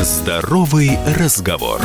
Здоровый разговор.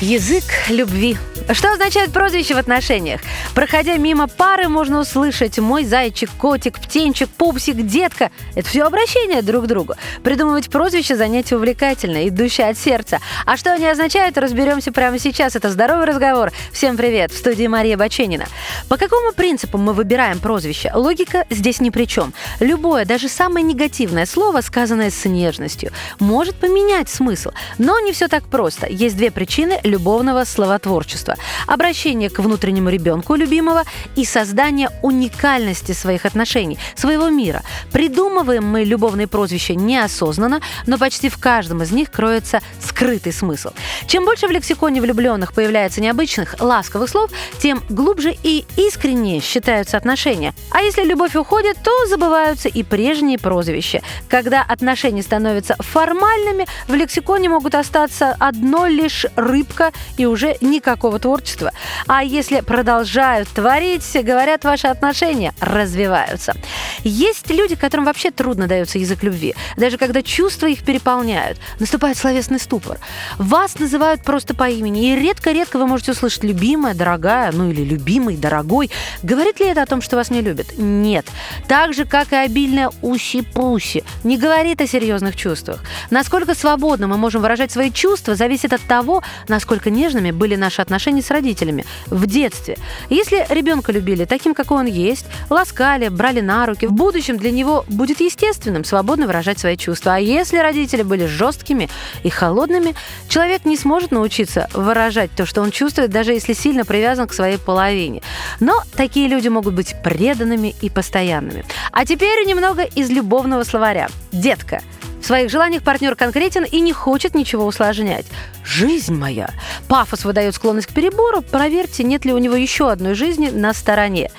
Язык любви. Что означает прозвище в отношениях? Проходя мимо пары, можно услышать «мой зайчик», «котик», «птенчик», «пупсик», «детка». Это все обращения друг к другу. Придумывать прозвище – занятие увлекательное, идущее от сердца. А что они означают, разберемся прямо сейчас. Это «Здоровый разговор». Всем привет! В студии Мария Баченина. По какому принципу мы выбираем прозвище? Логика здесь ни при чем. Любое, даже самое негативное слово, сказанное с нежностью, может поменять смысл. Но не все так просто. Есть две причины любовного словотворчества. Обращение к внутреннему ребенку любимого и создание уникальности своих отношений, своего мира. Придумываем мы любовные прозвища неосознанно, но почти в каждом из них кроется скрытый смысл. Чем больше в лексиконе влюбленных появляется необычных, ласковых слов, тем глубже и искреннее считаются отношения. А если любовь уходит, то забываются и прежние прозвища. Когда отношения становятся формальными, в лексиконе могут остаться одно лишь «рыбка» и уже никакого творчества. А если продолжают творить, говорят, ваши отношения развиваются. Есть люди, которым вообще трудно дается язык любви, даже когда чувства их переполняют. Наступает словесный ступор. Вас называют просто по имени, и редко-редко вы можете услышать «любимая», «дорогая», ну или «любимый», «дорогой». Говорит ли это о том, что вас не любят? Нет. Так же, как и обильное «уси-пуси» не говорит о серьезных чувствах. Насколько свободно мы можем выражать свои чувства, зависит от того, насколько нежными были наши отношения с родителями в детстве. Если ребенка любили таким, какой он есть, ласкали, брали на руки, в будущем для него будет естественным свободно выражать свои чувства. А если родители были жесткими и холодными, человек не сможет научиться выражать то, что он чувствует, даже если сильно привязан к своей половине. Но такие люди могут быть преданными и постоянными. А теперь немного из любовного словаря. Детка. В своих желаниях партнер конкретен и не хочет ничего усложнять. «Жизнь моя». Пафос выдает склонность к перебору. Проверьте, нет ли у него еще одной жизни на стороне.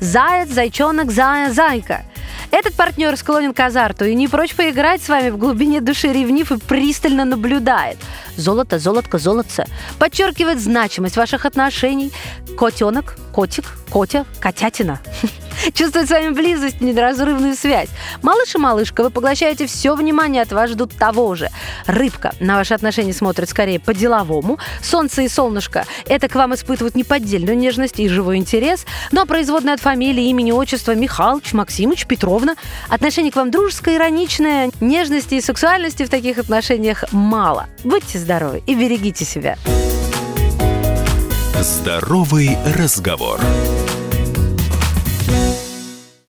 «Заяц», «зайчонок», «зая», «зайка». Этот партнер склонен к азарту и не прочь поиграть с вами, в глубине души ревнив и пристально наблюдает. «Золото», «золотко», «золотце» подчеркивает значимость ваших отношений. «Котенок», «котик», «котя», «котятина». Чувствует с вами близость, неразрывную связь. Малыш и малышка, вы поглощаете все внимание, от вас ждут того же. Рыбка. На ваши отношения смотрит скорее по-деловому. Солнце и солнышко. Это к вам испытывают неподдельную нежность и живой интерес. Ну а производная от фамилии, имени, отчества — Михалыч, Максимыч, Петровна. Отношение к вам дружеское, ироничное. Нежности и сексуальности в таких отношениях мало. Будьте здоровы и берегите себя. Здоровый разговор.